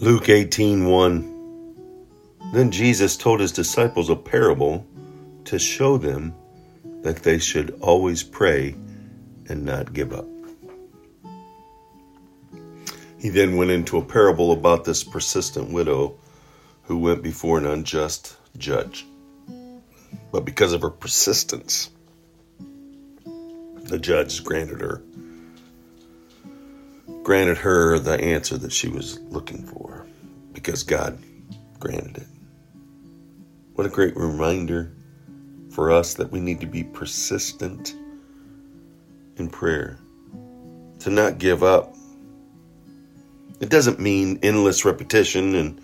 Luke 18:1. Then Jesus told his disciples a parable to show them that they should always pray and not give up. He then went into a parable about this persistent widow who went before an unjust judge. But because of her persistence, the judge granted her the answer that she was looking for, because God granted it. What a great reminder for us that we need to be persistent in prayer, to not give up. It doesn't mean endless repetition and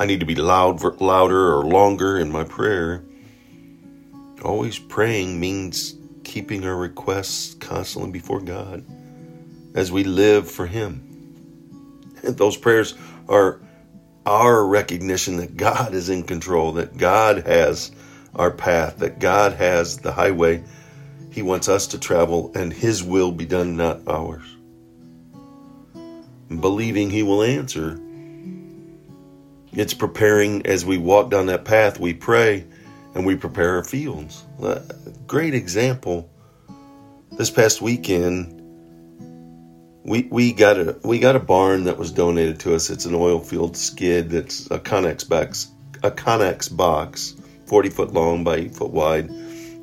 I need to be louder or longer in my prayer. Always praying means keeping our requests constantly before God as we live for Him. And those prayers are our recognition that God is in control, that God has our path, that God has the highway He wants us to travel, and His will be done, not ours. And believing He will answer. It's preparing as we walk down that path, we pray and we prepare our fields. A great example. This past weekend, we got a barn that was donated to us. It's an oil field skid that's a Connex box, 40 foot long by 8 foot wide,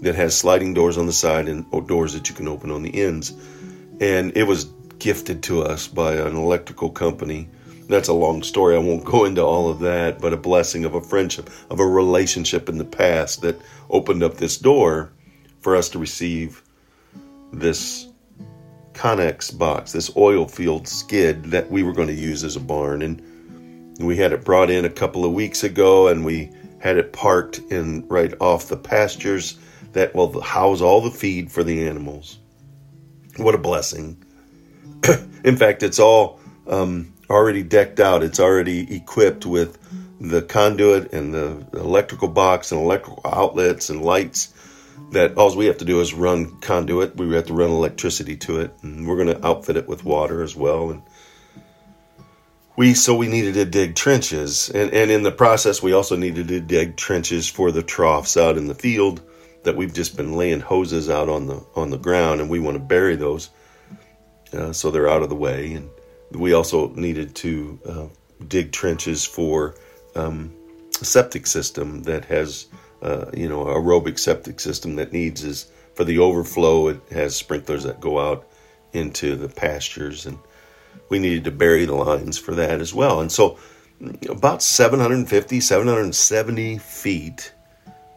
that has sliding doors on the side and doors that you can open on the ends. And it was gifted to us by an electrical company. That's a long story. I won't go into all of that, but a blessing of a friendship, of a relationship in the past that opened up this door for us to receive this Connex box, this oil field skid that we were going to use as a barn. And we had it brought in a couple of weeks ago, and we had it parked in right off the pastures that will house all the feed for the animals. What a blessing. In fact, it's all already decked out. It's already equipped with the conduit and the electrical box and electrical outlets and lights that all we have to do is run conduit. We have to run electricity to it, and we're going to outfit it with water as well. And we needed to dig trenches. And in the process, we also needed to dig trenches for the troughs out in the field that we've just been laying hoses out on the ground, and we want to bury those so they're out of the way. And we also needed to dig trenches for a septic system that has, aerobic septic system that needs is for the overflow. It has sprinklers that go out into the pastures, and we needed to bury the lines for that as well. And so about 770 feet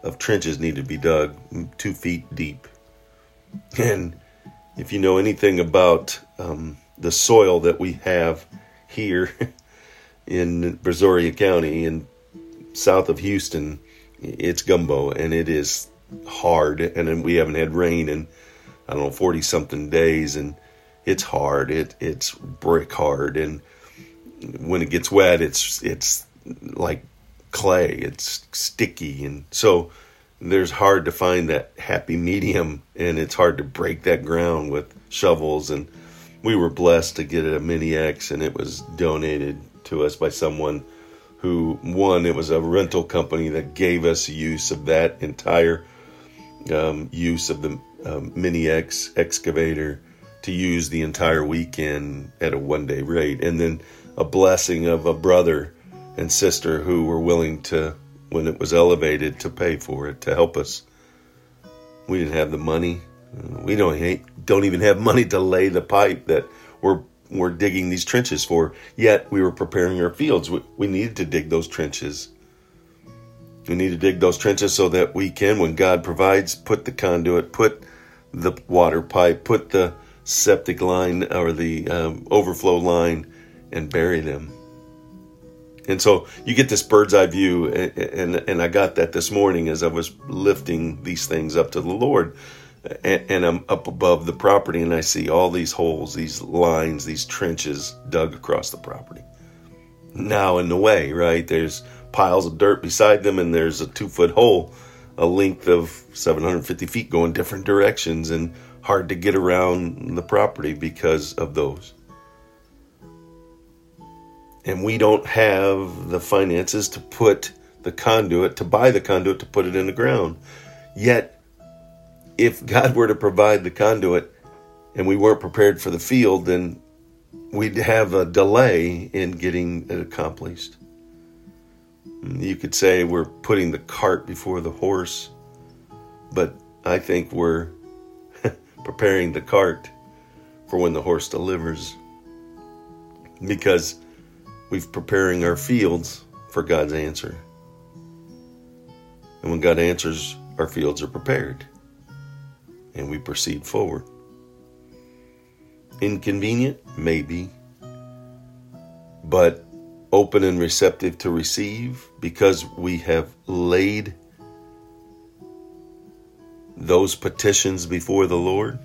of trenches need to be dug, 2 feet deep. And if you know anything about the soil that we have here in Brazoria County and south of Houston, it's gumbo, and it is hard, and we haven't had rain in, 40 something days, and it's hard. It's brick hard, and when it gets wet, it's like clay. It's sticky, and so there's hard to find that happy medium, and it's hard to break that ground with shovels. And we were blessed to get a Mini X, and it was donated to us by someone who, one, it was a rental company that gave us use of that entire use of the Mini X excavator to use the entire weekend at a one-day rate. And then a blessing of a brother and sister who were willing to, when it was elevated, to pay for it, to help us. We didn't have the money. We don't even have money to lay the pipe that we're digging these trenches for, yet we were preparing our fields. We needed to dig those trenches. We need to dig those trenches so that we can, when God provides, put the conduit, put the water pipe, put the septic line or the overflow line, and bury them. And so you get this bird's eye view, and I got that this morning as I was lifting these things up to the Lord. And I'm up above the property, and I see all these holes, these lines, these trenches dug across the property. Now in the way, right? There's piles of dirt beside them, and there's a 2-foot hole, a length of 750 feet going different directions, and hard to get around the property because of those. and we don't have the finances to put the conduit, to buy the conduit, to put it in the ground. Yet, if God were to provide the conduit and we weren't prepared for the field, then we'd have a delay in getting it accomplished. You could say we're putting the cart before the horse, but I think we're preparing the cart for when the horse delivers, because we're preparing our fields for God's answer. And when God answers, our fields are prepared and we proceed forward. Inconvenient? Maybe. But open and receptive to receive, because we have laid those petitions before the Lord,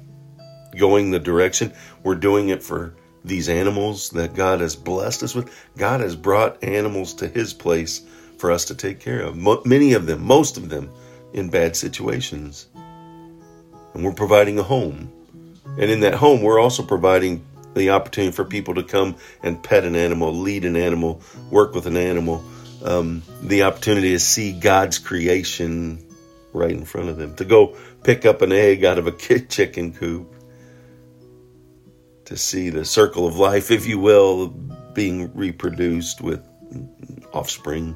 going the direction. We're doing it for these animals that God has blessed us with. God has brought animals to his place for us to take care of. Many of them, most of them, in bad situations. And we're providing a home. And in that home, we're also providing the opportunity for people to come and pet an animal, lead an animal, work with an animal. The opportunity to see God's creation right in front of them. To go pick up an egg out of a chicken coop. To see the circle of life, if you will, being reproduced with offspring.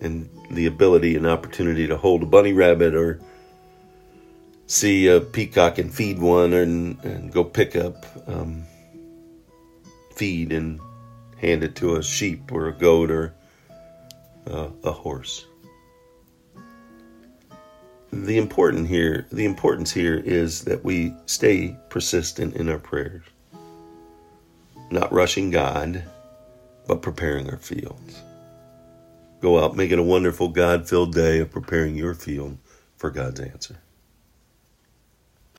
And the ability and opportunity to hold a bunny rabbit or see a peacock and feed one, and go pick up feed and hand it to a sheep or a goat or a horse. The importance here is that we stay persistent in our prayers, not rushing God, but preparing our fields. Go out, make it a wonderful God-filled day of preparing your field for God's answer.